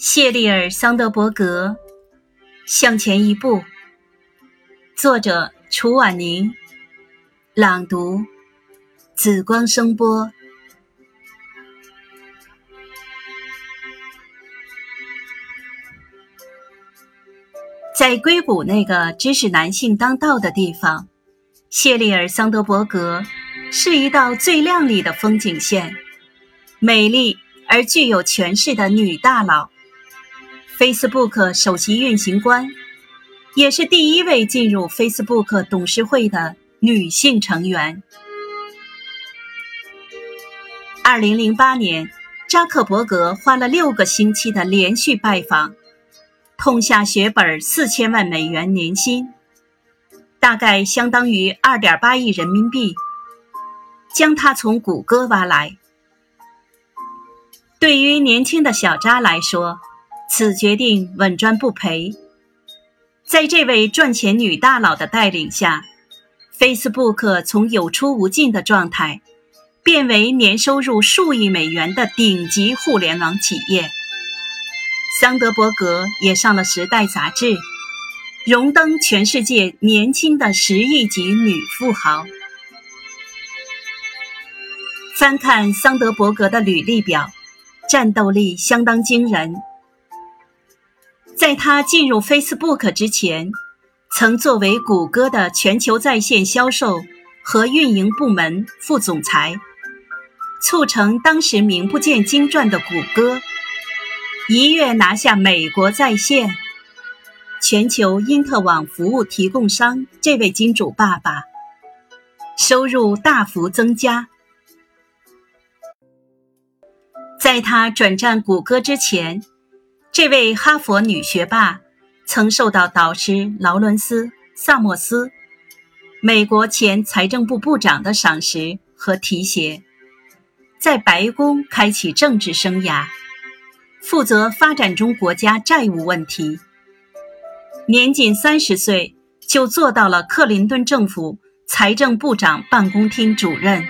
谢丽尔·桑德伯格，向前一步，作者楚婉宁，朗读紫光声波。在硅谷那个知识男性当道的地方，谢丽尔·桑德伯格是一道最亮丽的风景线，美丽而具有权势的女大佬。Facebook 首席运行官，也是第一位进入 Facebook 董事会的女性成员。2008年，扎克伯格花了6个星期的连续拜访，痛下血本$4000万年薪，大概相当于 2.8 亿人民币，将他从谷歌挖来。对于年轻的小扎来说，此决定稳赚不赔。在这位赚钱女大佬的带领下， Facebook 从有出无进的状态变为年收入数亿美元的顶级互联网企业。桑德伯格也上了《时代》杂志，荣登全世界年轻的10亿级女富豪。翻看桑德伯格的履历表，战斗力相当惊人。在他进入 Facebook 之前，曾作为谷歌的全球在线销售和运营部门副总裁，促成当时名不见经传的谷歌一跃拿下美国在线、全球因特网服务提供商这位金主爸爸，收入大幅增加。在他转战谷歌之前，这位哈佛女学霸曾受到导师劳伦斯·萨默斯，美国前财政部部长的赏识和提携，在白宫开启政治生涯，负责发展中国家债务问题。年仅30岁就做到了克林顿政府财政部长办公厅主任。